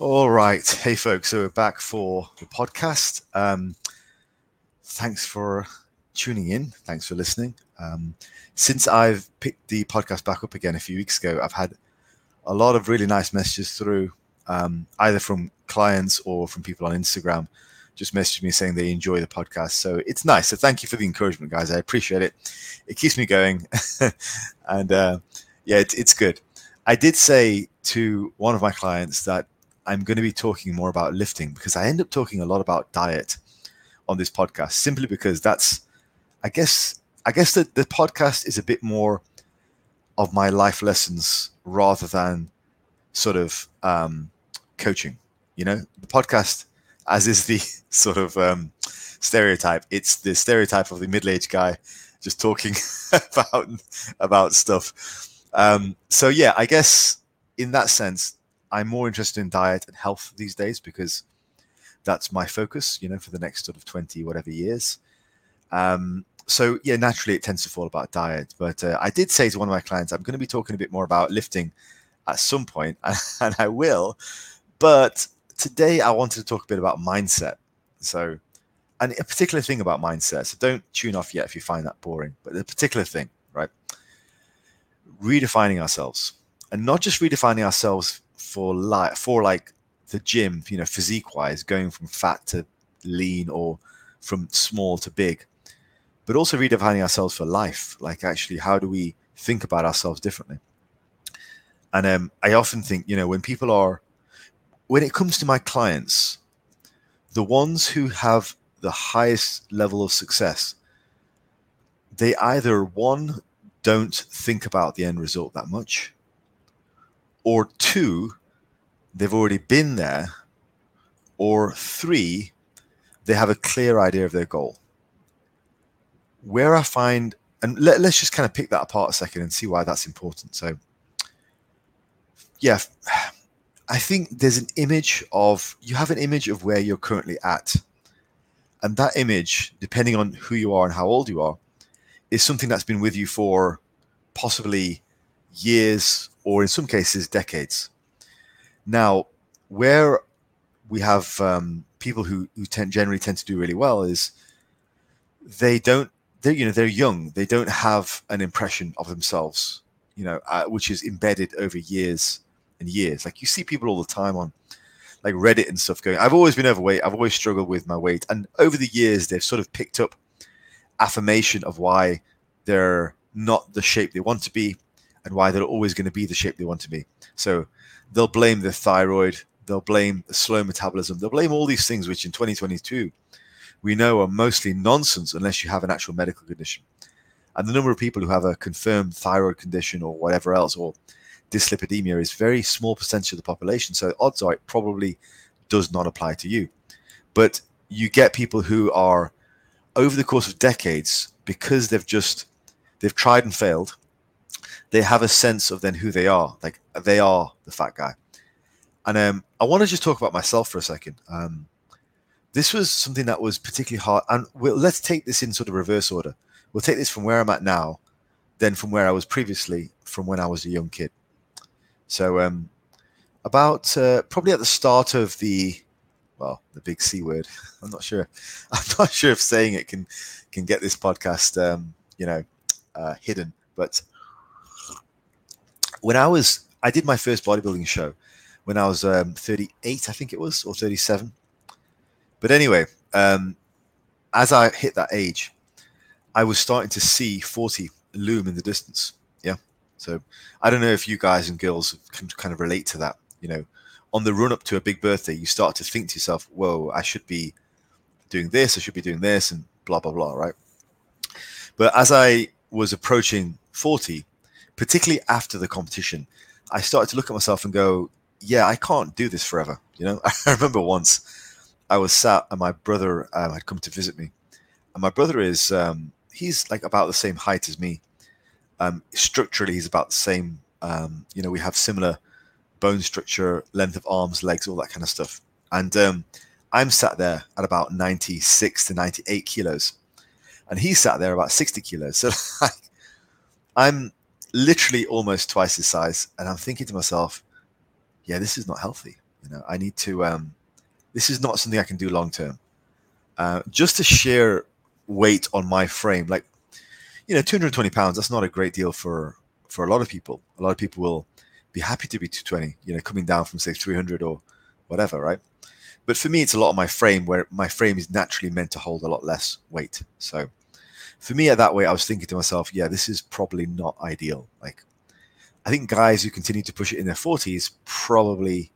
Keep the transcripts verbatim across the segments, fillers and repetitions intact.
All right. Hey, folks. So we're back for the podcast. Um, thanks for tuning in. Thanks for listening. Um, since I've picked the podcast back up again a few weeks ago, I've had a lot of really nice messages through, um, either from clients or from people on Instagram, just messaged me saying they enjoy the podcast. So it's nice. So thank you for the encouragement, guys. I appreciate it. It keeps me going. and uh, yeah, it, it's good. I did say to one of my clients that I'm going to be talking more about lifting, because I end up talking a lot about diet on this podcast, simply because that's, I guess, I guess that the podcast is a bit more of my life lessons rather than sort of um, coaching. You know, the podcast, as is the sort of um, stereotype, it's the stereotype of the middle-aged guy just talking about about stuff. Um, so yeah, I guess in that sense, I'm more interested in diet and health these days, because that's my focus, you know, for the next sort of twenty whatever years. Um, so yeah, naturally it tends to fall about diet. But uh, I did say to one of my clients, I'm going to be talking a bit more about lifting at some point, and, and I will. But today I wanted to talk a bit about mindset. So, and a particular thing about mindset. So don't tune off yet if you find that boring. But the particular thing, right? Redefining ourselves, and not just redefining ourselves for like for like the gym, you know, physique wise, going from fat to lean or from small to big, but also redefining ourselves for life. Like, actually, how do we think about ourselves differently? And um, I often think, you know, when people are, when it comes to my clients, the ones who have the highest level of success, they either, one, don't think about the end result that much, or two, they've already been there, or three, they have a clear idea of their goal. Where I find, and let, let's just kind of pick that apart a second and see why that's important. So yeah, I think there's an image of, you have an image of where you're currently at. And that image, depending on who you are and how old you are, is something that's been with you for possibly years, or in some cases, decades. Now, where we have um, people who, who tend, generally tend to do really well is they don't, they're, you know, they're young. They don't have an impression of themselves, you know, uh, which is embedded over years and years. Like, you see people all the time on like Reddit and stuff going, I've always been overweight. I've always struggled with my weight. And over the years, they've sort of picked up affirmation of why they're not the shape they want to be, and why they're always going to be the shape they want to be. So they'll blame the thyroid, they'll blame the slow metabolism, they'll blame all these things, which in twenty twenty-two, we know are mostly nonsense unless you have an actual medical condition. And the number of people who have a confirmed thyroid condition or whatever else, or dyslipidemia, is very small percentage of the population. So odds are it probably does not apply to you. But you get people who are, over the course of decades, because they've just, they've tried and failed, they have a sense of then who they are. Like, they are the fat guy. And um, I want to just talk about myself for a second. Um, this was something that was particularly hard. And we'll, let's take this in sort of reverse order. We'll take this from where I'm at now, then from where I was previously, from when I was a young kid. So um, about uh, probably at the start of the, well, the big C word. I'm not sure. I'm not sure if saying it can can get this podcast, um, you know, uh, hidden. But when I was, I did my first bodybuilding show when I was um, thirty-eight, I think it was, or thirty-seven. But anyway, um, as I hit that age, I was starting to see forty loom in the distance. Yeah. So I don't know if you guys and girls can kind of relate to that. You know, on the run up to a big birthday, you start to think to yourself, whoa, I should be doing this, I should be doing this, and blah, blah, blah, right? But as I was approaching forty, particularly after the competition, I started to look at myself and go, yeah, I can't do this forever. You know, I remember once I was sat and my brother um, had come to visit me. And my brother is, um, he's like about the same height as me. Um, structurally, he's about the same. Um, you know, we have similar bone structure, length of arms, legs, all that kind of stuff. And um, I'm sat there at about ninety-six to ninety-eight kilos. And he sat there about sixty kilos. So like, I'm literally almost twice his size. And I'm thinking to myself, yeah, this is not healthy. You know, I need to, um, this is not something I can do long term. Uh, just to share weight on my frame, like, you know, two hundred twenty pounds, that's not a great deal for, for a lot of people. A lot of people will be happy to be two hundred twenty, you know, coming down from say three hundred or whatever, right? But for me, it's a lot of my frame where my frame is naturally meant to hold a lot less weight. So for me, at that way, I was thinking to myself, yeah, this is probably not ideal. Like, I think guys who continue to push it in their forties probably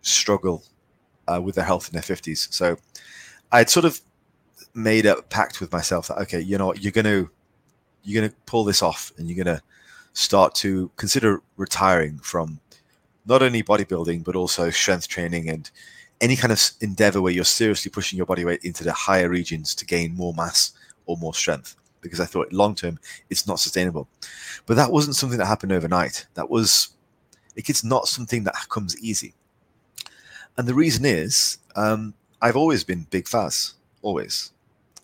struggle uh, with their health in their fifties. So I'd sort of made a pact with myself that, okay, you know what, you're going to, you're going to pull this off and you're going to start to consider retiring from not only bodybuilding, but also strength training and any kind of endeavor where you're seriously pushing your body weight into the higher regions to gain more mass or more strength, because I thought long-term it's not sustainable. But that wasn't something that happened overnight. That was, like, it's not something that comes easy. And the reason is, um, I've always been big Faz, always,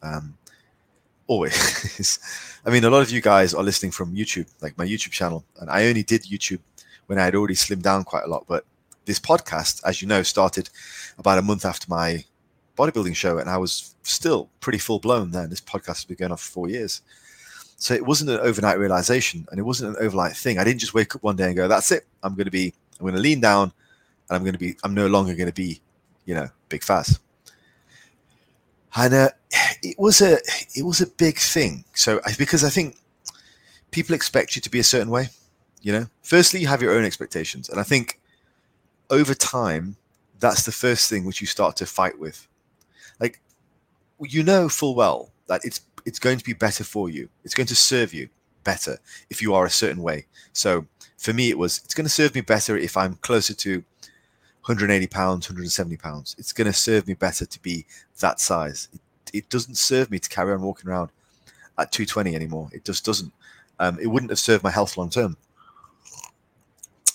um, always. I mean, a lot of you guys are listening from YouTube, like my YouTube channel, and I only did YouTube when I had already slimmed down quite a lot. But this podcast, as you know, started about a month after my bodybuilding show, and I was still pretty full-blown then. This podcast has been going on for four years. So it wasn't an overnight realization, and it wasn't an overnight thing. I didn't just wake up one day and go, that's it. I'm going to be, I'm going to lean down, and I'm going to be, I'm no longer going to be, you know, big Faz. And uh, it was a, it was a big thing. So I, because I think people expect you to be a certain way, you know. Firstly, you have your own expectations. And I think over time, that's the first thing which you start to fight with. Like, you know full well that it's it's going to be better for you. It's going to serve you better if you are a certain way. So for me, it was, it's going to serve me better if I'm closer to one hundred eighty pounds, one hundred seventy pounds. It's going to serve me better to be that size. It, it doesn't serve me to carry on walking around at two twenty anymore. It just doesn't. Um, it wouldn't have served my health long term.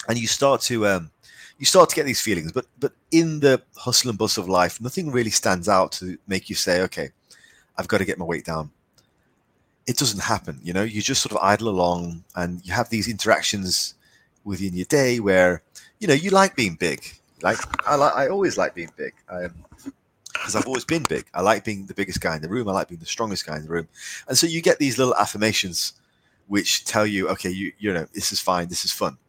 And you start to um, you start to get these feelings, but but in the hustle and bustle of life, nothing really stands out to make you say, okay, I've got to get my weight down. It doesn't happen, you know. You just sort of idle along, and you have these interactions within your day where, you know, you like being big. Like I like, I always like being big, because I've always been big. I like being the biggest guy in the room. I like being the strongest guy in the room. And so you get these little affirmations which tell you, okay, you you know, this is fine, this is fun.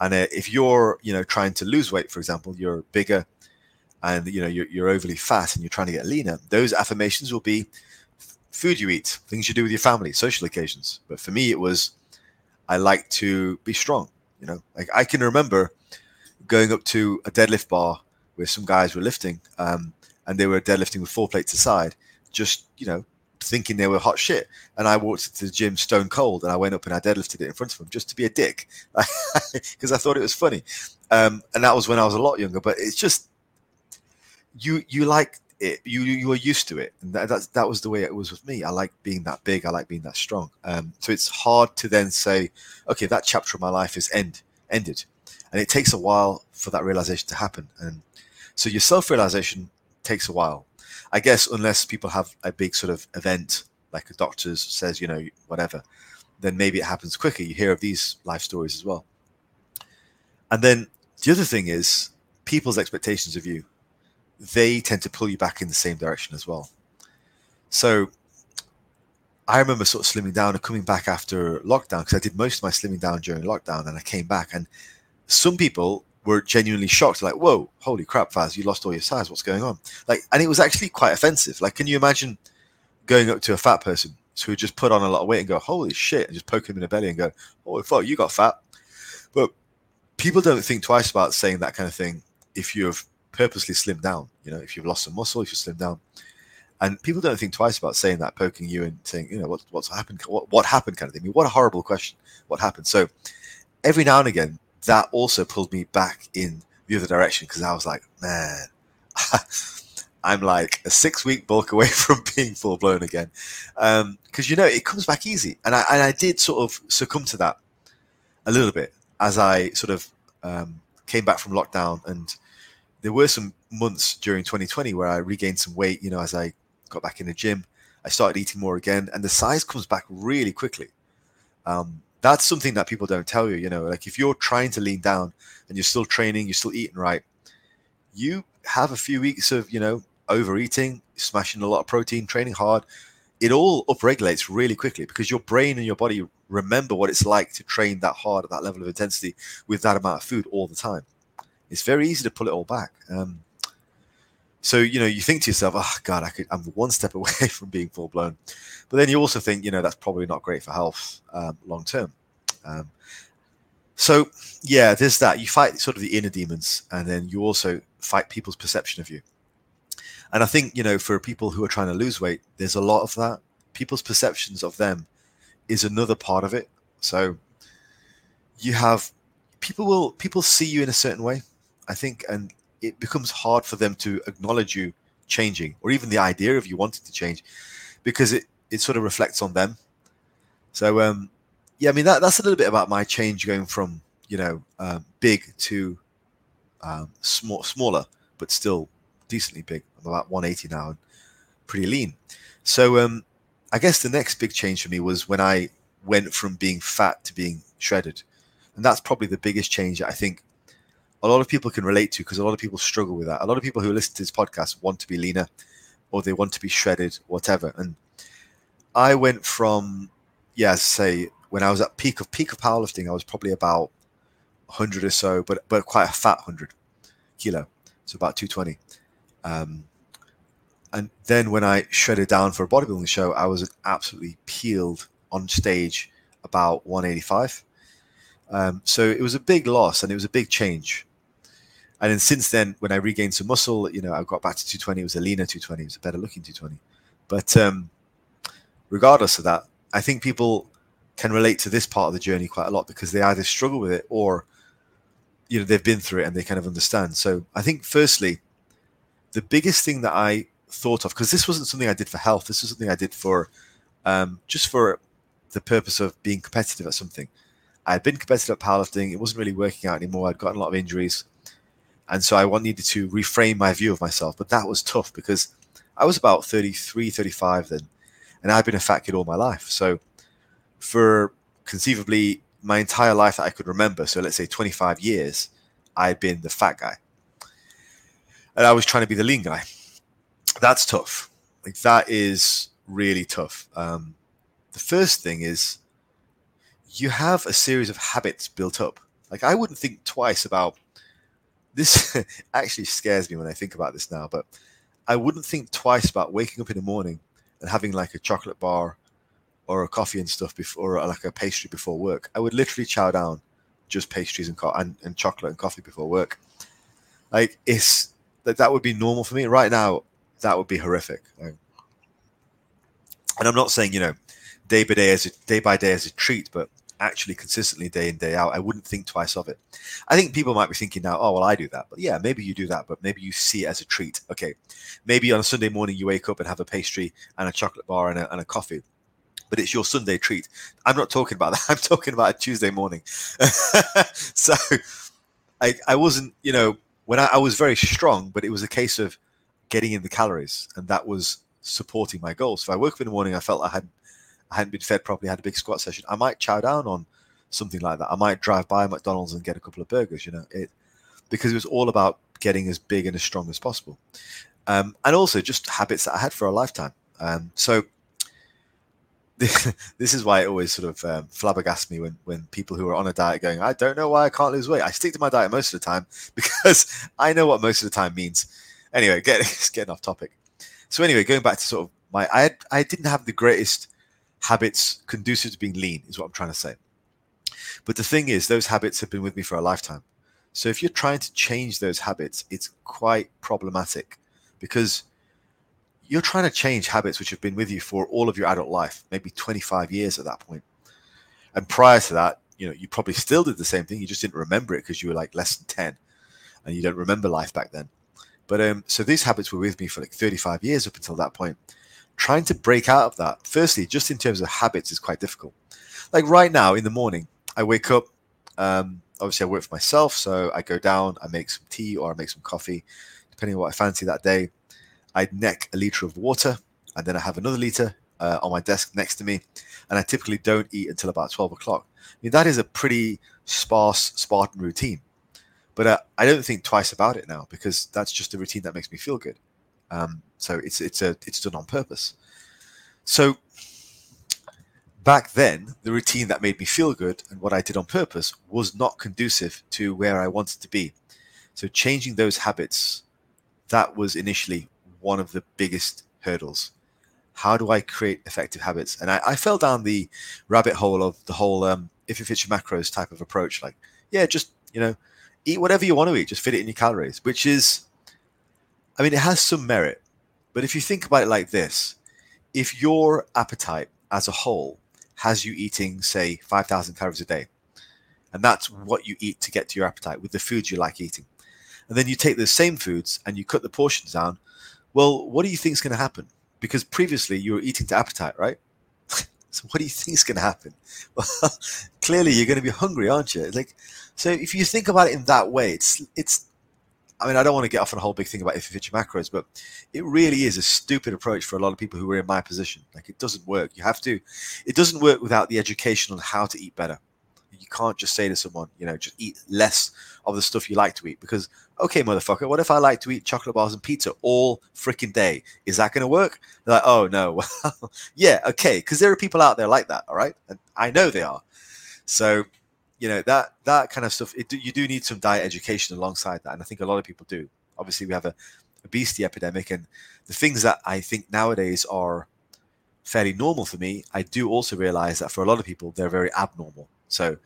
And uh, if you're, you know, trying to lose weight, for example, you're bigger and, you know, you're, you're overly fat and you're trying to get leaner, those affirmations will be food you eat, things you do with your family, social occasions. But for me, it was, I like to be strong, you know. Like I can remember going up to a deadlift bar where some guys were lifting um, and they were deadlifting with four plates aside, just, you know, thinking they were hot shit, and I walked to the gym stone cold, and I went up and I deadlifted it in front of them just to be a dick, because I thought it was funny. Um, and that was when I was a lot younger. But it's just you—you you like it, you you were used to it, and that that's, that was the way it was with me. I like being that big, I like being that strong. Um, so it's hard to then say, okay, that chapter of my life is end ended, and it takes a while for that realization to happen. And so your self-realization takes a while. I guess unless people have a big sort of event, like a doctor says, you know, whatever, then maybe it happens quicker. You hear of these life stories as well. And then the other thing is people's expectations of you. They tend to pull you back in the same direction as well. So I remember sort of slimming down and coming back after lockdown, because I did most of my slimming down during lockdown, and I came back, and some people were genuinely shocked, like, whoa, holy crap, Faz, you lost all your size, what's going on? Like, and it was actually quite offensive. Like, can you imagine going up to a fat person who just put on a lot of weight and go, holy shit, and just poke him in the belly and go, oh, fuck, you got fat? But people don't think twice about saying that kind of thing if you've purposely slimmed down, you know, if you've lost some muscle, if you've slimmed down. And people don't think twice about saying that, poking you and saying, you know, what, what's happened, what, what happened kind of thing. I mean, what a horrible question, what happened? So every now and again, that also pulled me back in the other direction, because I was like, man, I'm like a six-week bulk away from being full-blown again. Because, um, you know, it comes back easy. And I, and I did sort of succumb to that a little bit as I sort of um, came back from lockdown. And there were some months during twenty twenty where I regained some weight, you know, as I got back in the gym. I started eating more again, and the size comes back really quickly. Um, That's something that people don't tell you, you know, like if you're trying to lean down and you're still training, you're still eating right, you have a few weeks of, you know, overeating, smashing a lot of protein, training hard. It all upregulates really quickly because your brain and your body remember what it's like to train that hard at that level of intensity with that amount of food all the time. It's very easy to pull it all back. Um, so, you know, you think to yourself, oh, God, I could, I'm one step away from being full blown. But then you also think, you know, that's probably not great for health um, long term. Um, so, yeah, there's that. You fight sort of the inner demons, and then you also fight people's perception of you. And I think, you know, for people who are trying to lose weight, there's a lot of that. People's perceptions of them is another part of it. So you have people will people see you in a certain way, I think, and it becomes hard for them to acknowledge you changing or even the idea of you wanting to change because it, it sort of reflects on them. So, um, yeah, I mean, that, that's a little bit about my change going from, you know, um, big to um, small, smaller, but still decently big. I'm about one eighty now and pretty lean. So um I guess the next big change for me was when I went from being fat to being shredded, and that's probably the biggest change that I think a lot of people can relate to, because a lot of people struggle with that. A lot of people who listen to this podcast want to be leaner or they want to be shredded, whatever. And I went from, yeah, say when I was at peak of peak of powerlifting, I was probably about one hundred or so, but but quite a fat one hundred kilo, so about two twenty. Um, and then when I shredded down for a bodybuilding show, I was absolutely peeled on stage, about one eighty-five. Um, so it was a big loss and it was a big change. And then since then, when I regained some muscle, you know, I got back to two twenty. It was a leaner two twenty. It was a better looking two twenty. But um, regardless of that, I think people can relate to this part of the journey quite a lot because they either struggle with it or, you know, they've been through it and they kind of understand. So I think firstly, the biggest thing that I thought of, because this wasn't something I did for health, this was something I did for um, just for the purpose of being competitive at something. I had been competitive at powerlifting. It wasn't really working out anymore. I'd gotten a lot of injuries. And so I needed to reframe my view of myself. But that was tough because I was about thirty-three, thirty-five then. And I'd been a fat kid all my life. So for conceivably my entire life that I could remember, so let's say twenty-five years, I'd been the fat guy. And I was trying to be the lean guy. That's tough. Like, that is really tough. Um, the first thing is you have a series of habits built up. Like, I wouldn't think twice about this. Actually scares me when I think about this now, but I wouldn't think twice about waking up in the morning and having like a chocolate bar or a coffee and stuff before, or like a pastry before work. I would literally chow down just pastries and, co- and, and chocolate and coffee before work. Like, it's, That that would be normal for me right now. That would be horrific. And I'm not saying, you know, day by day as a day by day as a treat, but actually consistently day in day out, I wouldn't think twice of it. I think people might be thinking now, oh well, I do that, but yeah, maybe you do that, but maybe you see it as a treat. Okay, maybe on a Sunday morning you wake up and have a pastry and a chocolate bar and a, and a coffee, but it's your Sunday treat. I'm not talking about that. I'm talking about a Tuesday morning. So I I wasn't, you know. When I, I was very strong, but it was a case of getting in the calories, and that was supporting my goals. So I woke up in the morning, I felt I hadn't, I hadn't been fed properly, I had a big squat session. I might chow down on something like that. I might drive by McDonald's and get a couple of burgers, you know, it, because it was all about getting as big and as strong as possible. Um, and also just habits that I had for a lifetime. Um, so this, this is why it always sort of um, flabbergasts me when, when people who are on a diet going, I don't know why I can't lose weight. I stick to my diet most of the time because I know what most of the time means. Anyway, get, it's getting off topic. So anyway, going back to sort of my, I had, I didn't have the greatest habits conducive to being lean is what I'm trying to say. But the thing is, those habits have been with me for a lifetime. So if you're trying to change those habits, it's quite problematic because you're trying to change habits which have been with you for all of your adult life, maybe twenty-five years at that point. And prior to that, you know, you probably still did the same thing. You just didn't remember it because you were like less than ten and you don't remember life back then. But um, so these habits were with me for like thirty-five years up until that point. Trying to break out of that, firstly, just in terms of habits, is quite difficult. Like right now in the morning, I wake up. Um, obviously, I work for myself. So I go down, I make some tea or I make some coffee, depending on what I fancy that day. I'd neck a liter of water, and then I have another liter uh, on my desk next to me, and I typically don't eat until about twelve o'clock. I mean, that is a pretty sparse Spartan routine, but uh, I don't think twice about it now, because that's just a routine that makes me feel good. Um, so it's it's a it's done on purpose. So back then, the routine that made me feel good and what I did on purpose was not conducive to where I wanted to be. So changing those habits, that was initially one of the biggest hurdles. How do I create effective habits? And I, I fell down the rabbit hole of the whole um, if it fits your macros type of approach. Like, yeah, just, you know, eat whatever you want to eat, just fit it in your calories, which is, I mean, it has some merit. But if you think about it like this, if your appetite as a whole has you eating, say, five thousand calories a day, and that's what you eat to get to your appetite with the foods you like eating, and then you take those same foods and you cut the portions down, well, what do you think is going to happen? Because previously you were eating to appetite, right? So what do you think is going to happen? Well, clearly you're going to be hungry, aren't you? Like, so if you think about it in that way, it's, it's, I mean, I don't want to get off on a whole big thing about if you fit your macros, but it really is a stupid approach for a lot of people who were in my position. Like, it doesn't work. You have to, it doesn't work without the education on how to eat better. You can't just say to someone, you know, just eat less of the stuff you like to eat, because, okay, motherfucker, what if I like to eat chocolate bars and pizza all freaking day? Is that going to work? They're like, oh, no. Yeah, okay, because there are people out there like that, all right? And I know they are. So, you know, that that kind of stuff, it, you do need some diet education alongside that, and I think a lot of people do. Obviously, we have a obesity epidemic, and the things that I think nowadays are fairly normal for me, I do also realize that for a lot of people, they're very abnormal. So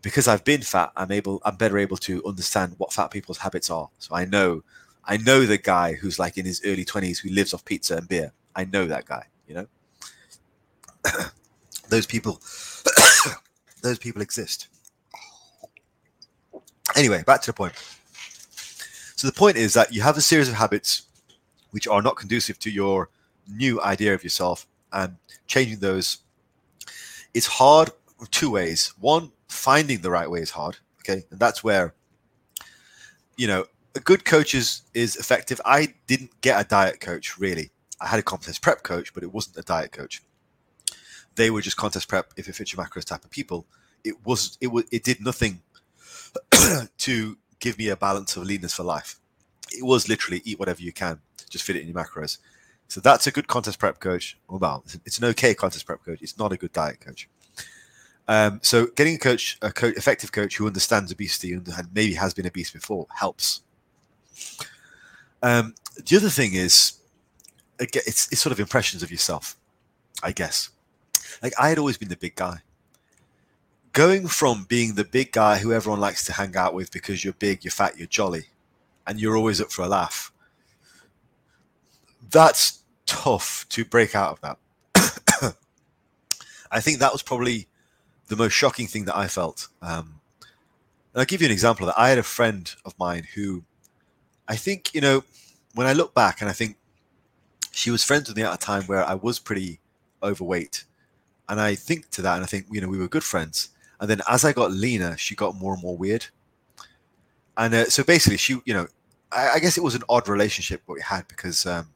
because I've been fat, I'm able, I'm better able to understand what fat people's habits are. So I know, I know the guy who's like in his early twenties who lives off pizza and beer. I know that guy, you know, those people, those people exist. Anyway, back to the point. So the point is that you have a series of habits which are not conducive to your new idea of yourself, and changing those, it's hard. Two ways. One, finding the right way is hard. Okay. And that's where, you know, a good coach is, is effective. I didn't get a diet coach, really. I had a contest prep coach, but it wasn't a diet coach. They were just contest prep, if it fits your macros type of people. It was, it was, it did nothing to give me a balance of leanness for life. It was literally eat whatever you can, just fit it in your macros. So that's a good contest prep coach. Well, it's an okay contest prep coach. It's not a good diet coach. Um, so getting a coach, a co- effective coach who understands obesity and maybe has been obese before helps. Um, the other thing is, it's, it's sort of impressions of yourself, I guess. Like, I had always been the big guy. Going from being the big guy who everyone likes to hang out with because you're big, you're fat, you're jolly, and you're always up for a laugh. That's tough to break out of that. I think that was probably the most shocking thing that I felt. Um, and I'll give you an example of that. I had a friend of mine who, I think, you know, when I look back and I think, she was friends with me at a time where I was pretty overweight. And I think to that and I think, you know, we were good friends. And then as I got leaner, she got more and more weird. And uh, so basically she, you know, I, I guess it was an odd relationship what we had, because um,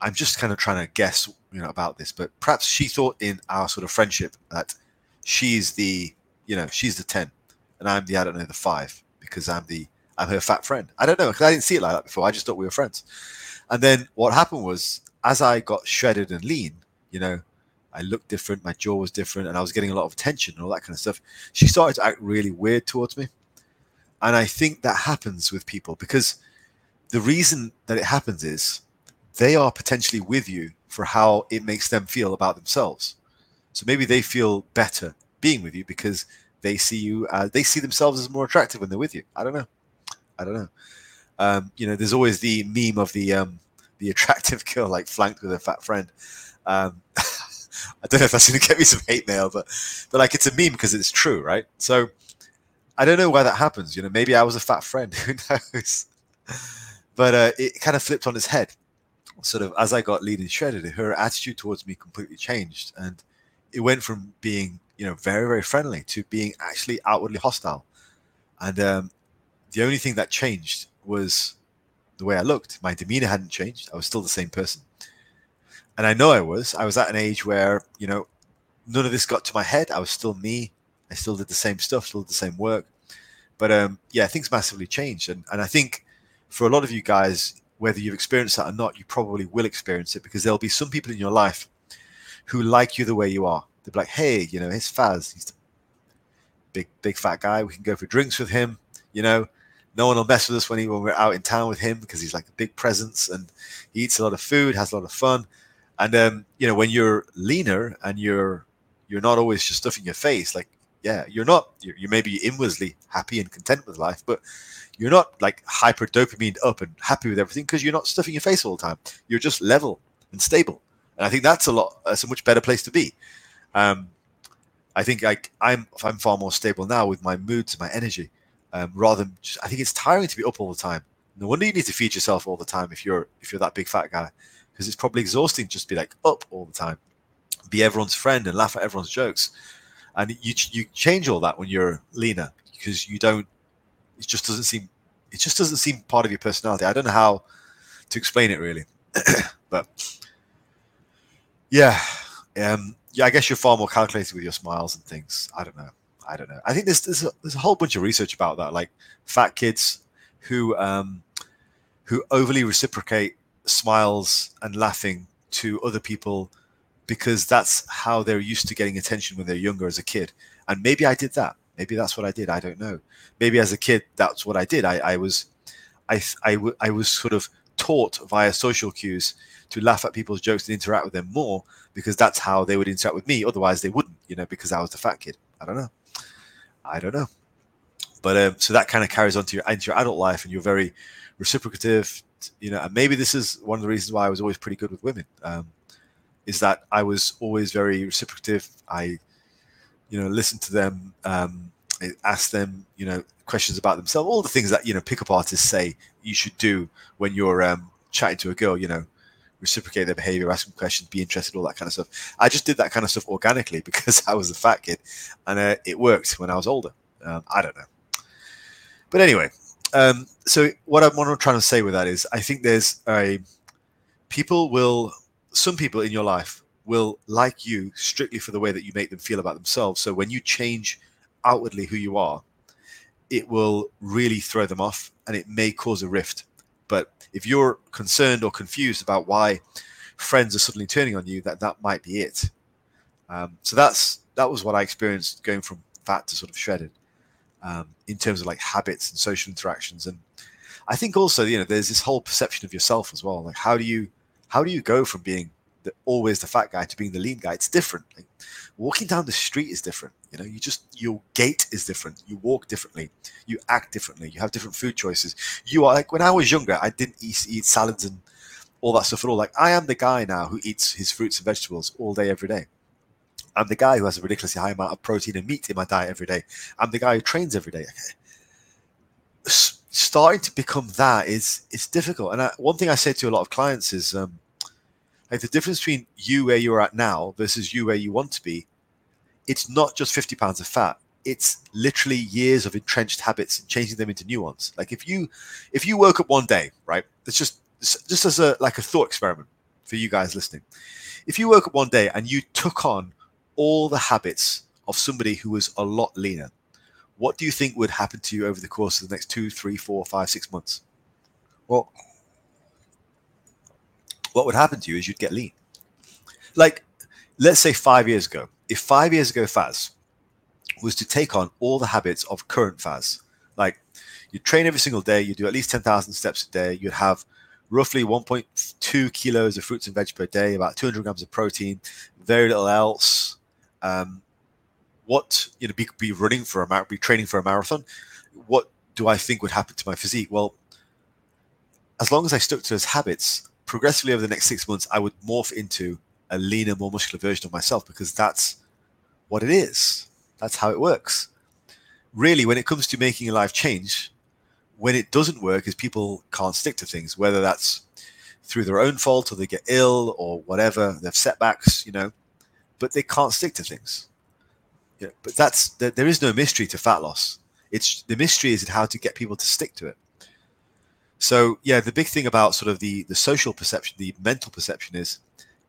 I'm just kind of trying to guess, you know, about this, but perhaps she thought in our sort of friendship that she's the, you know, she's the ten and I'm the, I don't know, the five, because I'm the, I'm her fat friend. I don't know, because I didn't see it like that before. I just thought we were friends. And then what happened was, as I got shredded and lean, you know, I looked different, my jaw was different, and I was getting a lot of attention and all that kind of stuff. She started to act really weird towards me. And I think that happens with people, because the reason that it happens is they are potentially with you for how it makes them feel about themselves. So maybe they feel better being with you because they see you, uh, they see themselves as more attractive when they're with you. I don't know. I don't know. Um, you know, there's always the meme of the um, the attractive girl like flanked with a fat friend. Um, I don't know if that's going to get me some hate mail, but but like, it's a meme because it's true, right? So I don't know why that happens. You know, maybe I was a fat friend. Who knows? But uh, it kind of flipped on its head. Sort of as I got lean and shredded, her attitude towards me completely changed, and it went from being, you know, very, very friendly to being actually outwardly hostile. And um, the only thing that changed was the way I looked. My demeanor hadn't changed. I was still the same person. And I know I was. I was at an age where, you know, none of this got to my head. I was still me. I still did the same stuff, still did the same work. But um, yeah, things massively changed. And, and I think for a lot of you guys, whether you've experienced that or not, you probably will experience it, because there'll be some people in your life who like you the way you are. They'll be like, hey, you know, here's Faz. He's the big, big fat guy. We can go for drinks with him. You know, no one will mess with us when, he, when we're out in town with him, because he's like a big presence and he eats a lot of food, has a lot of fun. And, um, you know, when you're leaner and you're you're not always just stuffing your face, like, yeah, you're not, you're, you may be inwardly happy and content with life, but you're not like hyper dopamine up and happy with everything, because you're not stuffing your face all the time. You're just level and stable. And I think that's a lot, that's a much better place to be. Um, I think like I'm, I'm far more stable now with my moods and my energy, um, rather than just, I think it's tiring to be up all the time. No wonder you need to feed yourself all the time if you're, if you're that big fat guy, because it's probably exhausting just to be like up all the time, be everyone's friend and laugh at everyone's jokes. And you you change all that when you're leaner, because you don't, it just doesn't seem, it just doesn't seem part of your personality. I don't know how to explain it really, but yeah. Um, yeah, I guess you're far more calculated with your smiles and things. I don't know. I don't know. I think there's, there's, a, there's a whole bunch of research about that. Like fat kids who, um, who overly reciprocate smiles and laughing to other people, because that's how they're used to getting attention when they're younger as a kid. And maybe I did that. Maybe that's what I did. I don't know. Maybe as a kid, that's what I did. I, I was, I, I, w- I was sort of taught via social cues to laugh at people's jokes and interact with them more, because that's how they would interact with me. Otherwise they wouldn't, you know, because I was the fat kid. I don't know. I don't know. But um, so that kind of carries on to your, into your adult life, and you're very reciprocative, you know, and maybe this is one of the reasons why I was always pretty good with women. Um, is that I was always very reciprocative. I, you know, listened to them, um, asked them, you know, questions about themselves, all the things that, you know, pickup artists say you should do when you're um, chatting to a girl, you know, reciprocate their behavior, ask them questions, be interested, all that kind of stuff. I just did that kind of stuff organically because I was a fat kid, and uh, it worked when I was older. Um, I don't know. But anyway, um, so what I'm, what I'm trying to say with that is I think there's a, people will... some people in your life will like you strictly for the way that you make them feel about themselves. So when you change outwardly who you are, it will really throw them off, and it may cause a rift. But if you're concerned or confused about why friends are suddenly turning on you, that that might be it. Um, so that's, that was what I experienced going from fat to sort of shredded, um, in terms of like habits and social interactions. And I think also, you know, there's this whole perception of yourself as well. Like, how do you, How do you go from being the, always the fat guy to being the lean guy? It's different. Like, walking down the street is different. You know, you just, your gait is different. You walk differently. You act differently. You have different food choices. You are like, when I was younger, I didn't eat, eat salads and all that stuff at all. Like, I am the guy now who eats his fruits and vegetables all day, every day. I'm the guy who has a ridiculously high amount of protein and meat in my diet every day. I'm the guy who trains every day. Starting to become that is it's difficult. And I, one thing I say to a lot of clients is um, like the difference between you where you're at now versus you where you want to be, it's not just fifty pounds of fat. It's literally years of entrenched habits and changing them into new ones. Like if you if you woke up one day, right, it's just just as a like a thought experiment for you guys listening. If you woke up one day and you took on all the habits of somebody who was a lot leaner, what do you think would happen to you over the course of the next two, three, four, five, six months? Well, what would happen to you is you'd get lean. Like, let's say five years ago, if five years ago Faz was to take on all the habits of current Faz, like you train every single day, you do at least ten thousand steps a day, you'd have roughly one point two kilos of fruits and veg per day, about two hundred grams of protein, very little else, um, What you know, be, be running for a mar- be training for a marathon. What do I think would happen to my physique? Well, as long as I stuck to those habits, progressively over the next six months, I would morph into a leaner, more muscular version of myself, because that's what it is. That's how it works. Really, when it comes to making a life change, when it doesn't work, is people can't stick to things, whether that's through their own fault or they get ill or whatever, they have setbacks, you know, but they can't stick to things. Yeah, but that's there is no mystery to fat loss. It's the mystery is in how to get people to stick to it. So yeah, the big thing about sort of the the social perception, the mental perception is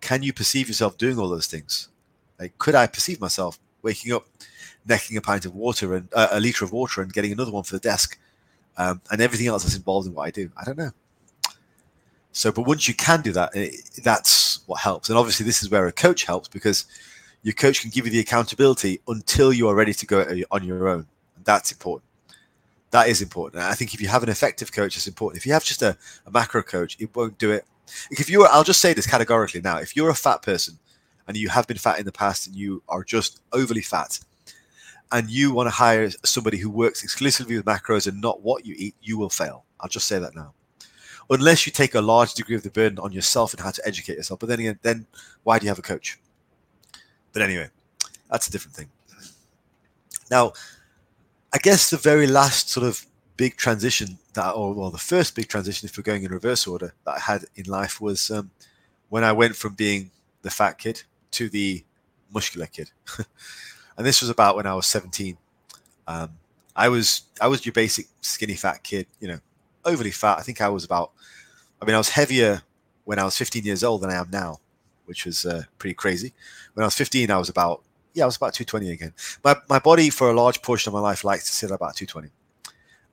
can you perceive yourself doing all those things? Like, could I perceive myself waking up, necking a pint of water and uh, a liter of water and getting another one for the desk, um, and everything else that's involved in what I do? I don't know. So, but once you can do that, it, that's what helps. And obviously this is where a coach helps, because your coach can give you the accountability until you are ready to go on your own. And that's important. That is important. And I think if you have an effective coach, it's important. If you have just a, a macro coach, it won't do it. If you were, I'll just say this categorically now, if you're a fat person and you have been fat in the past and you are just overly fat and you want to hire somebody who works exclusively with macros and not what you eat, you will fail. I'll just say that now. Unless you take a large degree of the burden on yourself and how to educate yourself. But then again, then why do you have a coach? But anyway, that's a different thing. Now, I guess the very last sort of big transition that, or well, the first big transition, if we're going in reverse order, that I had in life was um, when I went from being the fat kid to the muscular kid. And this was about when I was seventeen. Um, I was I was your basic skinny fat kid, you know, overly fat. I think I was about, I mean, I was heavier when I was fifteen years old than I am now, which was uh, pretty crazy. When I was fifteen, I was about, yeah, I was about two twenty again. My my body for a large portion of my life likes to sit at about two twenty.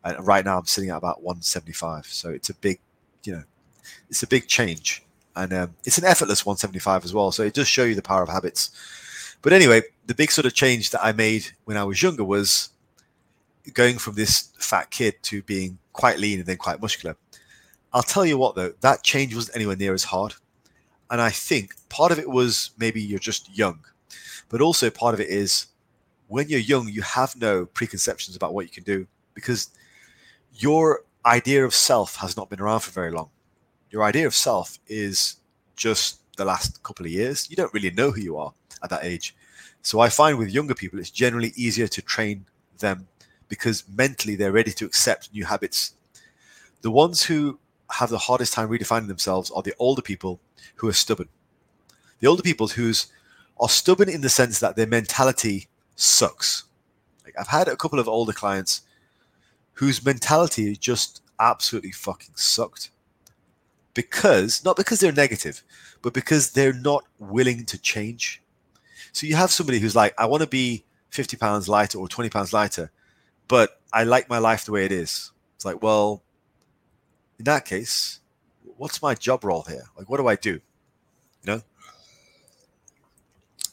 And right now I'm sitting at about one seventy-five. So it's a big, you know, it's a big change. And um, it's an effortless one seventy-five as well. So it does show you the power of habits. But anyway, the big sort of change that I made when I was younger was going from this fat kid to being quite lean and then quite muscular. I'll tell you what though, that change wasn't anywhere near as hard. And I think part of it was maybe you're just young. But also part of it is when you're young, you have no preconceptions about what you can do, because your idea of self has not been around for very long. Your idea of self is just the last couple of years. You don't really know who you are at that age. So I find with younger people, it's generally easier to train them because mentally they're ready to accept new habits. The ones who have the hardest time redefining themselves are the older people who are stubborn. The older people who's are stubborn in the sense that their mentality sucks. Like, I've had a couple of older clients whose mentality just absolutely fucking sucked, because, not because they're negative, but because they're not willing to change. So you have somebody who's like, I want to be fifty pounds lighter or twenty pounds lighter, but I like my life the way it is. It's like, well, in that case, what's my job role here? Like, what do I do? You know?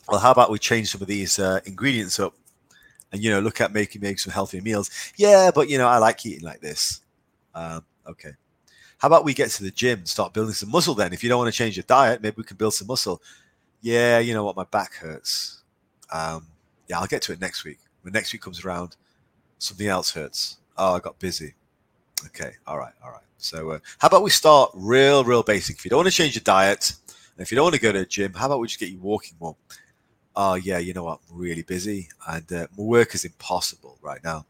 Well, how about we change some of these uh, ingredients up and, you know, look at making, making some healthier meals. Yeah, but, you know, I like eating like this. Um, okay. How about we get to the gym and start building some muscle then? If you don't want to change your diet, maybe we can build some muscle. Yeah, you know what? My back hurts. Um, yeah, I'll get to it next week. When next week comes around, something else hurts. Oh, I got busy. Okay. All right. All right. So uh, how about we start real, real basic? If you don't want to change your diet and if you don't want to go to a gym, how about we just get you walking more? Oh, yeah, you know what? I'm really busy and uh, my work is impossible right now.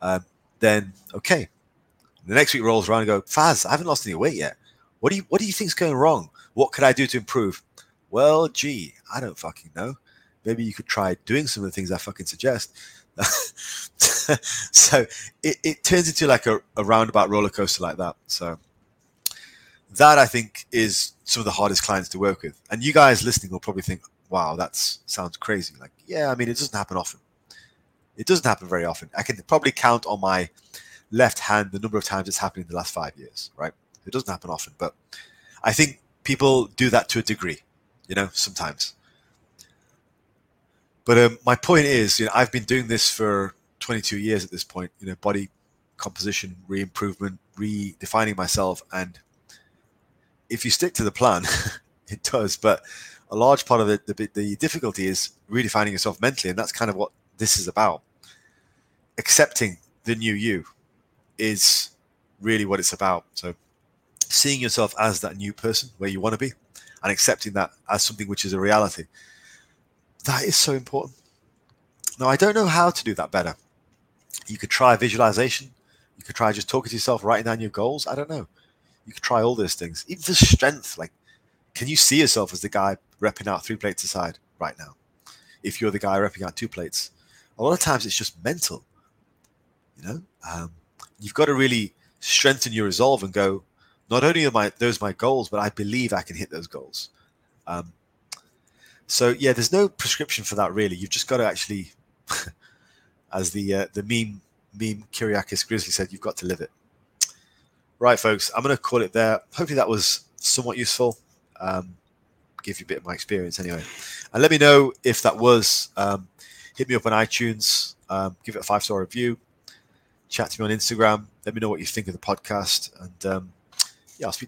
Um, then, okay. The next week rolls around and go, Faz, I haven't lost any weight yet. What do you What do you think's going wrong? What could I do to improve? Well, gee, I don't fucking know. Maybe you could try doing some of the things I fucking suggest. So it, it turns into like a, a roundabout roller coaster like that. So that, I think, is some of the hardest clients to work with. And you guys listening will probably think, wow, that sounds crazy. Like, yeah, I mean, it doesn't happen often. It doesn't happen very often. I can probably count on my left hand the number of times it's happened in the last five years, right? It doesn't happen often, but I think people do that to a degree, you know, sometimes. But um, my point is, you know, I've been doing this for twenty-two years at this point, you know, body composition, re-improvement, redefining myself. And if you stick to the plan, it does, but a large part of the, the the difficulty is redefining yourself mentally, and that's kind of what this is about. Accepting the new you is really what it's about. So seeing yourself as that new person where you want to be and accepting that as something which is a reality. That is so important. Now, I don't know how to do that better. You could try visualization. You could try just talking to yourself, writing down your goals. I don't know. You could try all those things. Even for strength, like, can you see yourself as the guy repping out three plates a side right now? If you're the guy repping out two plates, a lot of times it's just mental. You know, um, you've got to really strengthen your resolve and go, not only are my, those my goals, but I believe I can hit those goals. Um, so yeah, there's no prescription for that really. You've just got to actually, as the uh, the meme meme Kyriakis Grizzly said, you've got to live it. Right, folks, I'm going to call it there. Hopefully that was somewhat useful. Um, give you a bit of my experience anyway. And let me know if that was. Um, hit me up on iTunes. Um, give it a five-star review. Chat to me on Instagram. Let me know what you think of the podcast. And um, yeah, I'll speak